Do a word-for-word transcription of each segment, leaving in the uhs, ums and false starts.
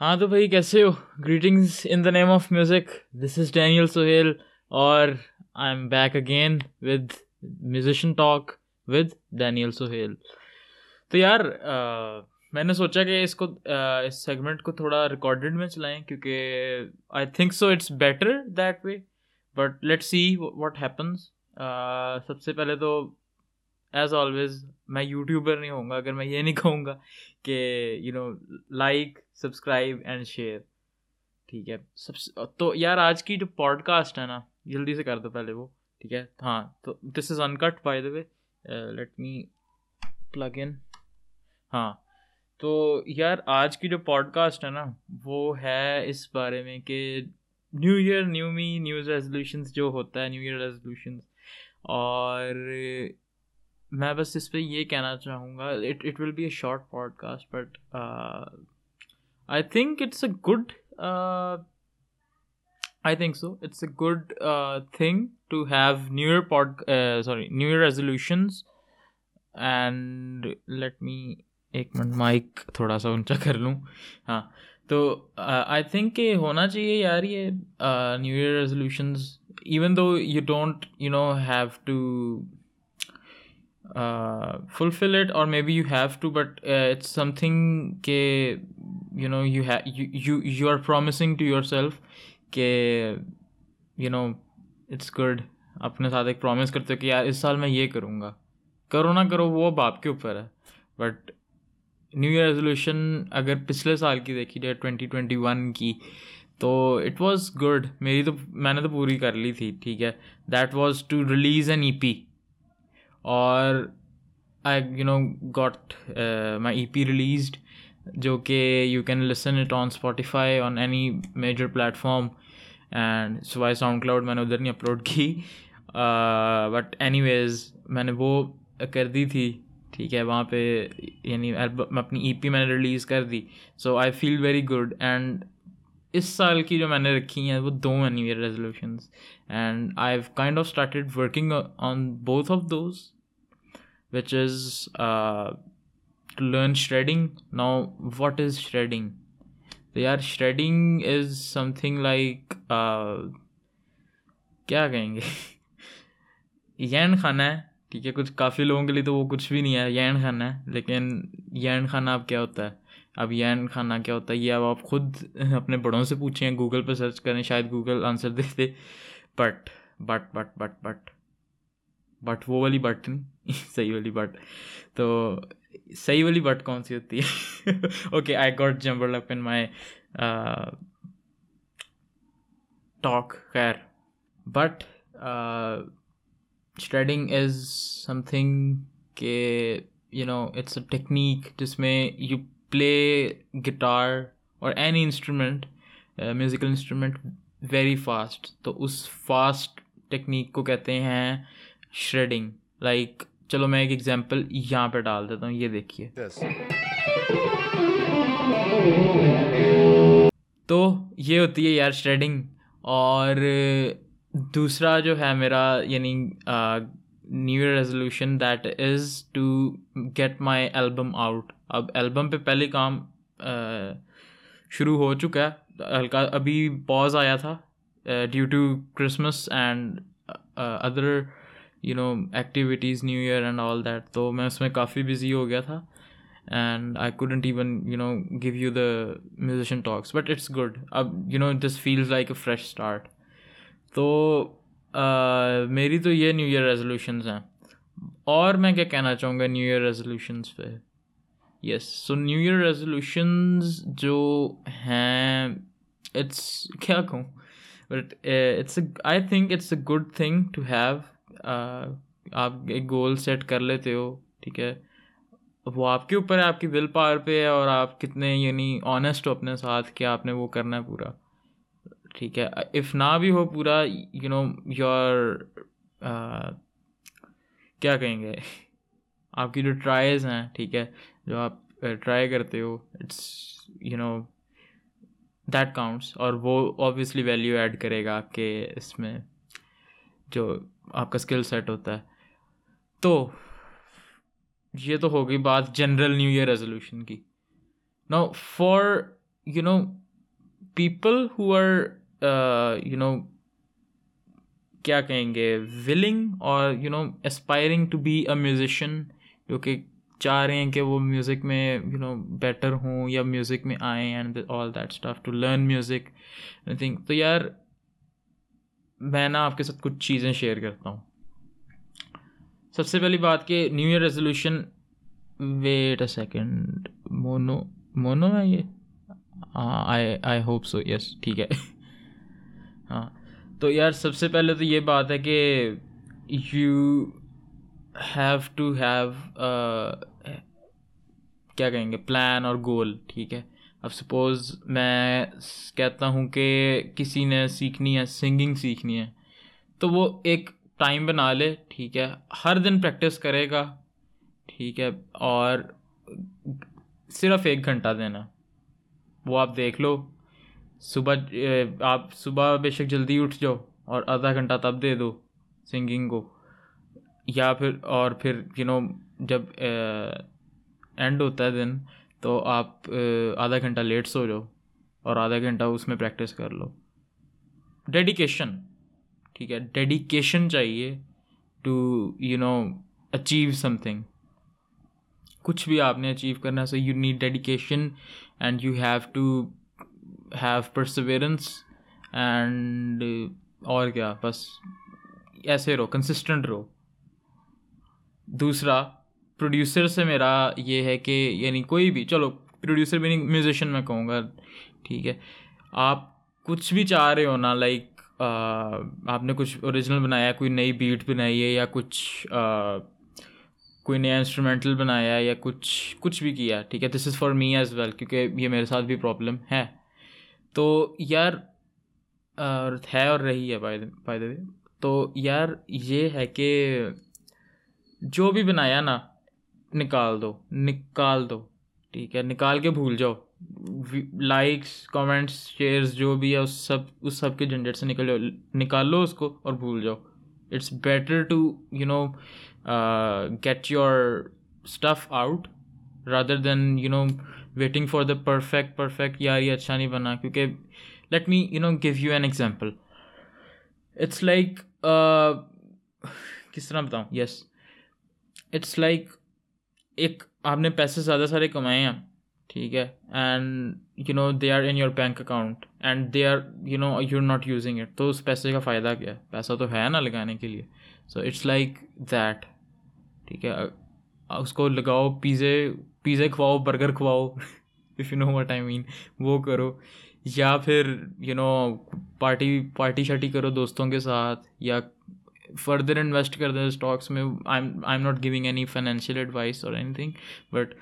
ہاں تو بھائی کیسے ہو؟ Greetings in the name of music. This is Daniel Sohail اور I am back again with musician talk with Daniel Sohail. تو یار میں نے سوچا کہ اس کو اس سیگمنٹ کو تھوڑا ریکارڈڈ میں چلائیں کیونکہ I think so it's better that way, but let see what happens. سب سے پہلے تو ایز آلویز میں یوٹیوبر نہیں ہوں گا اگر میں یہ نہیں کہوں گا کہ you know like subscribe and share. ٹھیک ہے سب. تو یار آج کی جو پوڈ کاسٹ ہے نا, جلدی سے کر دو پہلے وہ. ٹھیک ہے ہاں, تو this is uncut by the way, let me plug in. ہاں تو یار آج کی جو پوڈ کاسٹ ہے نا وہ ہے اس بارے میں کہ new year new me, new resolutions جو ہوتا ہے, نیو ایئر ریزولیوشنس. اور میں بس اس پہ یہ کہنا چاہوں گا it it will be a short podcast, but I think it's a good I think so it's a good thing to have new year pod sorry new year resolutions. And let me ایک minute mic تھوڑا سا اونچا کر لوں. ہاں تو I think کہ ہونا چاہیے یار یہ new year resolutions, even though you don't you know have to fulfill it اور maybe you have to, but it's something کہ you know you you you are promising to yourself کہ you know it's good. اپنے ساتھ ایک promise کرتے ہو کہ یار اس سال میں یہ کروں گا, کرو نہ کرو وہ اب آپ کے اوپر ہے. بٹ نیو ایئر ریزولیوشن اگر پچھلے سال کی دیکھی جائے ٹوینٹی ٹوینٹی ون کی تو اٹ واز گڈ. میری تو میں نے تو پوری کر لی تھی. ٹھیک ہے that was to release an E P اور I you know got my E P released جو کہ you can listen it on Spotify on any major platform and سوائے ساؤنڈ کلاؤڈ میں نے ادھر نہیں اپلوڈ کی, بٹ اینی ویز میں نے وہ کر دی تھی. ٹھیک ہے وہاں پہ یعنی اپنی ای پی میں نے ریلیز کر دی. So I feel very good and اس سال کی جو میں نے رکھی ہیں وہ دو ہیں new year resolutions and I have kind of started working on both of those which is to learn shredding. Now what is shredding? تو یار shredding is something like کیا کہیں گے, یین خانہ ہے. ٹھیک ہے کچھ کافی لوگوں کے لیے تو وہ کچھ بھی نہیں ہے, یین خانہ ہے. لیکن یین خانہ اب کیا ہوتا ہے, اب یین خانہ کیا ہوتا ہے یہ اب آپ خود اپنے بڑوں سے پوچھیں, گوگل پہ سرچ کریں, شاید گوگل آنسر دے دے. But but but but but but وہ والی بٹ نہیں, صحیح والی بٹ. تو صحیح والی بٹ کون سی ہوتی ہے؟ Okay I got jumbled up in my talk. خیر but shredding is something کہ you know it's a technique جس میں یو پلے گٹار اور any instrument musical instrument very fast. تو اس فاسٹ ٹیکنیک کو کہتے ہیں شریڈنگ. لائک چلو میں ایک ایگزامپل یہاں پہ ڈال دیتا ہوں, یہ دیکھیے. تو یہ ہوتی ہے یار شریڈنگ. اور دوسرا جو ہے میرا یعنی new year resolution that is to get my album out. اب البم پہ پہلے کام شروع ہو چکا ہے, ہلکا ابھی پاز آیا تھا due to Christmas and other you know activities new year and all that. تو میں اس میں کافی بزی ہو گیا تھا and I couldn't even you know give you the musician talks, but it's good. اب you know this feels like a fresh start. تو میری تو یہ نیو ایئر ریزولیوشنز ہیں. اور میں کیا کہنا چاہوں گا نیو ایئر ریزولیوشنز پہ؟ Yes so new year resolutions جو ہیں اٹس کیا کہوں, but it's I think it's a good thing to have. آپ ایک گول سیٹ کر لیتے ہو, ٹھیک ہے وہ آپ کے اوپر ہے, آپ کی ول پاور پہ ہے اور آپ کتنے یعنی آنیسٹ ہو اپنے ساتھ کہ آپ نے وہ کرنا ہے پورا. ٹھیک ہے اف نہ بھی ہو پورا یو نو یور کیا کہیں گے آپ کی جو ٹرائیز ہیں, ٹھیک ہے جو آپ ٹرائی کرتے ہو it's you know that counts. اور وہ آبویسلی ویلیو ایڈ کرے گا آپ کے اس میں جو آپ کا اسکل سیٹ ہوتا ہے. تو یہ تو ہو گئی بات جنرل نیو ایئر ریزولیوشن کی. Now for you know, people who are, uh, you know, کیا کہیں گے willing اور you know aspiring to be a musician, جو کہ چاہ رہے ہیں کہ وہ میوزک میں you know better ہوں یا میوزک میں آئیں and all that stuff to learn music I think. تو یار میں نا آپ کے ساتھ کچھ چیزیں شیئر کرتا ہوں. سب سے پہلی بات کہ new year resolution, wait a second, mono mono ہے یہ, ہاں آئی ہوپ سو, یس ٹھیک ہے. ہاں تو یار سب سے پہلے تو یہ بات ہے کہ یو ہیو ٹو ہیو کیا کہیں گے پلان اور گول, ٹھیک ہے. اب سپوز میں کہتا ہوں کہ کسی نے سیکھنی ہے سنگنگ سیکھنی ہے, تو وہ ایک ٹائم بنا لے, ٹھیک ہے, ہر دن پریکٹس کرے گا, ٹھیک ہے, اور صرف ایک گھنٹہ دینا. وہ آپ دیکھ لو, صبح آپ صبح بے شک جلدی اٹھ جاؤ اور آدھا گھنٹہ تب دے دو سنگنگ کو, یا پھر اور پھر یو نو جب اینڈ ہوتا ہے دن تو آپ آدھا گھنٹہ لیٹ سو جاؤ اور آدھا گھنٹہ اس میں پریکٹس کر لو. ڈیڈیکیشن, ٹھیک ہے, ڈیڈیکیشن چاہیے to you know achieve something. کچھ بھی آپ نے اچیو کرنا ہے so you need dedication and you have to have perseverance and اور کیا, بس ایسے رہو, consistent رہو. دوسرا producer سے میرا یہ ہے کہ یعنی کوئی بھی, چلو producer بھی نہیں musician میں کہوں گا, ٹھیک ہے, آپ کچھ بھی چاہ رہے ہو نا, لائک آپ نے کچھ اوریجنل بنایا, کوئی نئی بیٹ بنائی ہے, یا کچھ کوئی نیا انسٹرومینٹل بنایا ہے, یا کچھ کچھ بھی کیا, ٹھیک ہے, this is for me as well, کیونکہ یہ میرے ساتھ بھی پرابلم ہے. تو یار ہے اور رہی ہے بائی دا وے, تو یار یہ ہے کہ جو بھی بنایا نا نکال دو نکال دو ٹھیک ہے, نکال کے بھول جاؤ. لائکس کامنٹس شیئرس جو بھی ہے اس سب اس سب کے جھنجھٹ سے نکل جاؤ, نکال لو اس کو اور بھول جاؤ. It's better to you know get your stuff out rather than you know waiting for the perfect perfect yaar ye acha nahi bana. kyunki let me you know give you an example, it's like uh kis tarah batau, yes it's like ek aapne paise zyada sare kamaye hain, theek hai, and you know they are in your bank account and they are you know you're not using it, to us paise ka fayda kya hai, paisa to hai na lagane ke liye. so it's like that, theek hai, اس کو لگاؤ, پیزے پیزے کھواؤ, burger کھواؤ, if you know what I mean, وہ کرو, یا پھر یو نو پارٹی پارٹی شارٹی کرو دوستوں کے ساتھ, یا فردر انویسٹ کر دیں اسٹاکس میں. I am not giving any financial advice اور اینی تھنگ, بٹ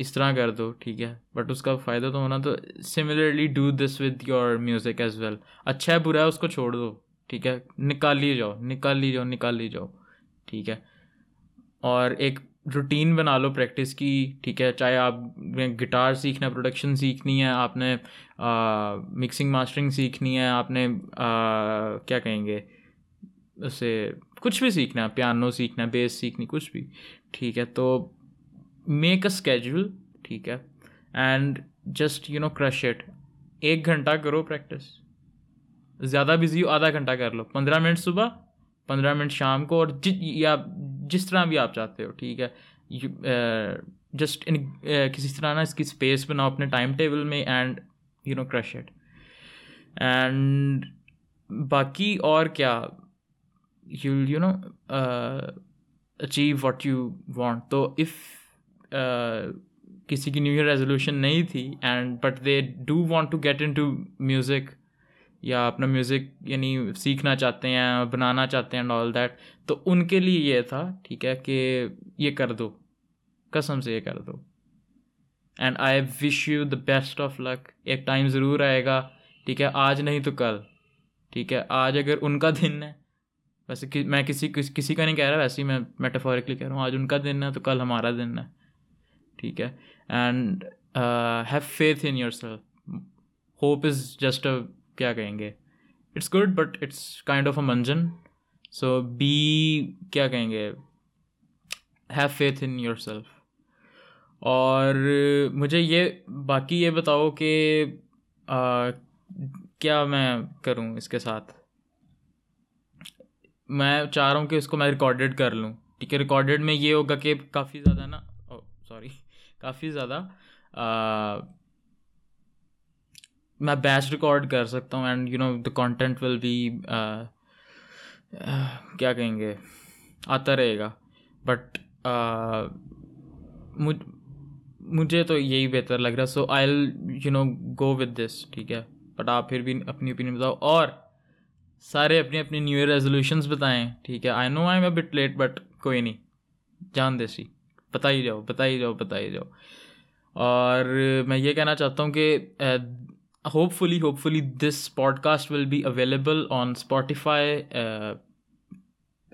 اس طرح کر دو, ٹھیک ہے, بٹ اس کا فائدہ تو ہونا. تو similarly do this with your music as well. اچھا ہے برا ہے اس کو چھوڑ دو, ٹھیک ہے, نکال لیے جاؤ نکال لیے جاؤ نکال لیے جاؤ, ٹھیک ہے, اور ایک روٹین بنا لو پریکٹس کی, ٹھیک ہے, چاہے آپ نے گٹار سیکھنا ہے, پروڈکشن سیکھنی ہے, آپ نے مکسنگ ماسٹرنگ سیکھنی ہے, آپ نے کیا کہیں گے اسے کچھ بھی سیکھنا ہے, پیانو سیکھنا ہے, بیس سیکھنی, کچھ بھی, ٹھیک ہے. تو میک اے اسکیجول, ٹھیک ہے, and just you know crush it. ایک گھنٹہ کرو پریکٹس, زیادہ بزی ہو آدھا گھنٹہ کر لو, پندرہ منٹ صبح پندرہ منٹ شام کو, اور یا جس طرح بھی آپ چاہتے ہو, ٹھیک ہے, جسٹ ان کسی طرح نا اس کی اسپیس بناؤ اپنے ٹائم ٹیبل میں, and you know crush it. And باقی اور کیا, you you know achieve what you want. تو اف کسی کی نیو ایئر ریزولوشن نہیں تھی and but they do want to get into music, یا اپنا میوزک یعنی سیکھنا چاہتے ہیں, بنانا چاہتے ہیں اینڈ آل دیٹ, تو ان کے لیے یہ تھا, ٹھیک ہے, کہ یہ کر دو, قسم سے یہ کر دو. And I wish you the best of luck. ایک ٹائم ضرور آئے گا, ٹھیک ہے, آج نہیں تو کل, ٹھیک ہے. آج اگر ان کا دن ہے, ویسے میں کسی کسی کا نہیں کہہ رہا, ویسے ہی میں میٹافوریکلی کہہ رہا ہوں, آج ان کا دن ہے تو کل ہمارا دن ہے, ٹھیک ہے. And have faith in yourself, hope is just a کیا کہیں گے, it's good but it's kind of a منجن. سو بی کیا کہیں گے, have faith in yourself. اور مجھے یہ باقی یہ بتاؤ کہ کیا میں کروں اس کے ساتھ. میں چاہ رہا ہوں کہ اس کو میں ریکارڈڈ کر لوں. ٹھیک ہے, ریکارڈڈ میں یہ ہوگا کہ کافی زیادہ نا سوری کافی زیادہ میں بیچ ریکارڈ کر سکتا ہوں and you know the content will be کیا کہیں گے آتا رہے گا. بٹ مجھے تو یہی بہتر لگ رہا ہے, سو آئی will you know go with this. ٹھیک ہے, بٹ آپ پھر بھی اپنی اوپینین بتاؤ اور سارے اپنے اپنے نیو ایئر ریزولیوشنس بتائیں. ٹھیک ہے, I know I am a bit late but کوئی نہیں, جان دیسی بتا ہی جاؤ بتا ہی جاؤ بتا ہی جاؤ. اور میں یہ کہنا چاہتا ہوں کہ hopefully hopefully this podcast will be available on Spotify,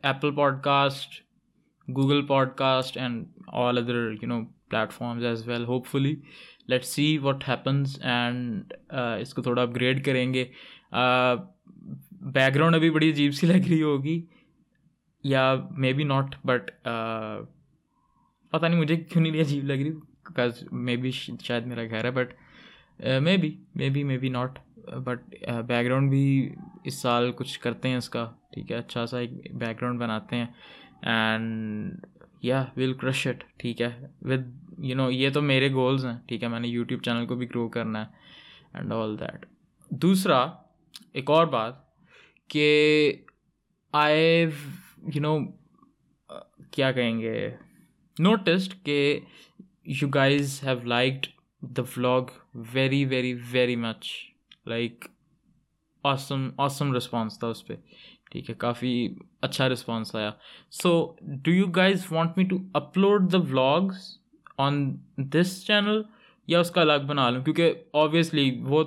Apple podcast, Google podcast and all other you know platforms as well. Hopefully let's see what happens and اس کو تھوڑا اپ grade کریں گے. Back ground ابھی بڑی عجیب سی لگ رہی ہوگی یا مے بی ناٹ, بٹ پتہ نہیں مجھے کیوں نہیں عجیب لگ رہی, بیکاز مے بی شاید میرا گھر ہے, but maybe maybe maybe not. But background بھی اس سال کچھ کرتے ہیں اس کا. ٹھیک ہے, اچھا سا ایک بیک گراؤنڈ بناتے ہیں اینڈ یا ویل کرش اٹ. ٹھیک ہے, ود یو نو یہ تو میرے گولز ہیں. ٹھیک ہے, میں نے یوٹیوب چینل کو بھی گرو کرنا ہے اینڈ آل دیٹ. دوسرا ایک اور بات کہ آئی یو نو کیا کہیں گے نوٹسڈ کہ you guys have liked the vlog very very very much, like awesome awesome response تھا اس پہ. ٹھیک ہے, کافی اچھا رسپانس آیا. So do you guys want me to upload the vlogs on this channel یا اس کا الگ بنا لوں, کیونکہ آبویسلی وہ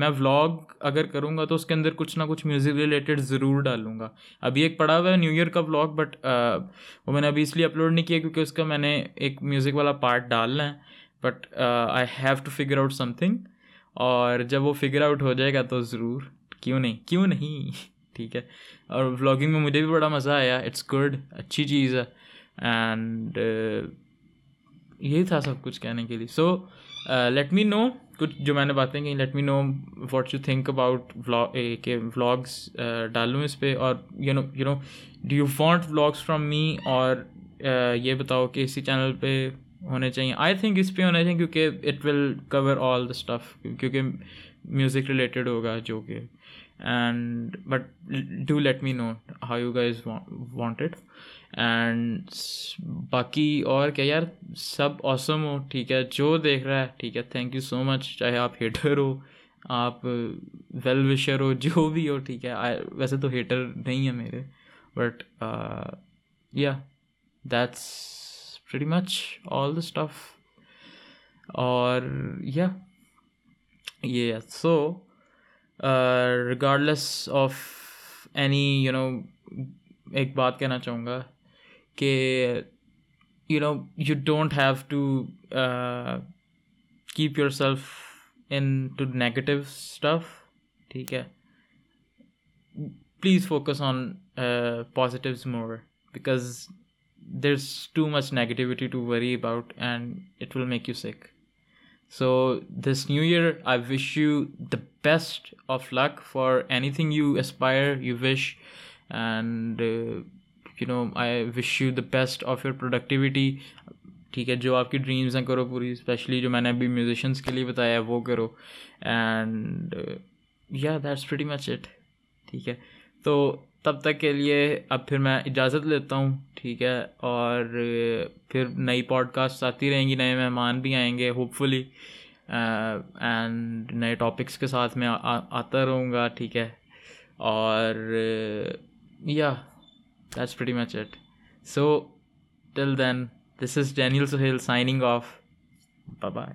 میں vlog اگر کروں گا تو اس کے اندر کچھ نہ کچھ میوزک ریلیٹڈ ضرور ڈالوں گا. ابھی ایک پڑا ہوا ہے نیو ایئر کا vlog, بٹ وہ میں نے ابھی اس لیے اپلوڈ نہیں کیا کیونکہ اس کا میں نے ایک میوزک والا پارٹ ڈالنا ہے, but I have to figure out something. اور جب وہ فگر آؤٹ ہو جائے گا تو ضرور, کیوں نہیں کیوں نہیں. ٹھیک ہے, اور ولاگنگ میں مجھے بھی بڑا مزہ آیا, اٹس گڈ, اچھی چیز ہے. اینڈ یہی تھا سب کچھ کہنے کے لیے. سو لیٹ می نو کچھ جو میں نے باتیں کہیں, let me know what you think about vlog, کہ ولاگس ڈالوں اس پہ, اور you know you know do you want vlogs from me, اور یہ بتاؤ کہ اسی چینل پہ ہونے چاہیے. آئی تھنک اس پہ ہونے چاہیے کیونکہ it will cover all the stuff, کیونکہ میوزک ریلیٹڈ ہوگا جو کہ. And but do let me know how you guys want it. And باقی اور کیا یار, سب آسم ہو. ٹھیک ہے, جو دیکھ رہا ہے, ٹھیک ہے, تھینک یو سو مچ. چاہے آپ ہیٹر ہو, آپ ویل وشر ہو, جو بھی ہو. ٹھیک ہے, ویسے تو ہیٹر نہیں ہے میرے, بٹ یا that's pretty much all the stuff or yeah yeah so uh, regardless of any you know ek baat kehna chahunga ke you know you don't have to uh, keep yourself into negative stuff. theek hai, please focus on uh, positives more because there's too much negativity to worry about and it will make you sick. So this new year I wish you the best of luck for anything you aspire, you wish, and uh, you know I wish you the best of your productivity. ٹھیک ہے, جو آپ کی dreams ہیں کرو پوری, especially جو میں نے ابھی میوزیشنس کے لیے بتایا ہے وہ کرو. اینڈ یا دیٹس پریٹی مچ اٹ. ٹھیک ہے, تو تب تک کے لیے اب پھر میں اجازت لیتا ہوں. ٹھیک ہے, اور پھر نئی پوڈ کاسٹ آتی رہیں گی, نئے مہمان بھی آئیں گے ہوپ فلی, اینڈ نئے ٹاپکس کے ساتھ میں آتا رہوں گا. ٹھیک ہے, اور یا that's pretty much it. So till then this is Daniel Sohail signing off, bye bye.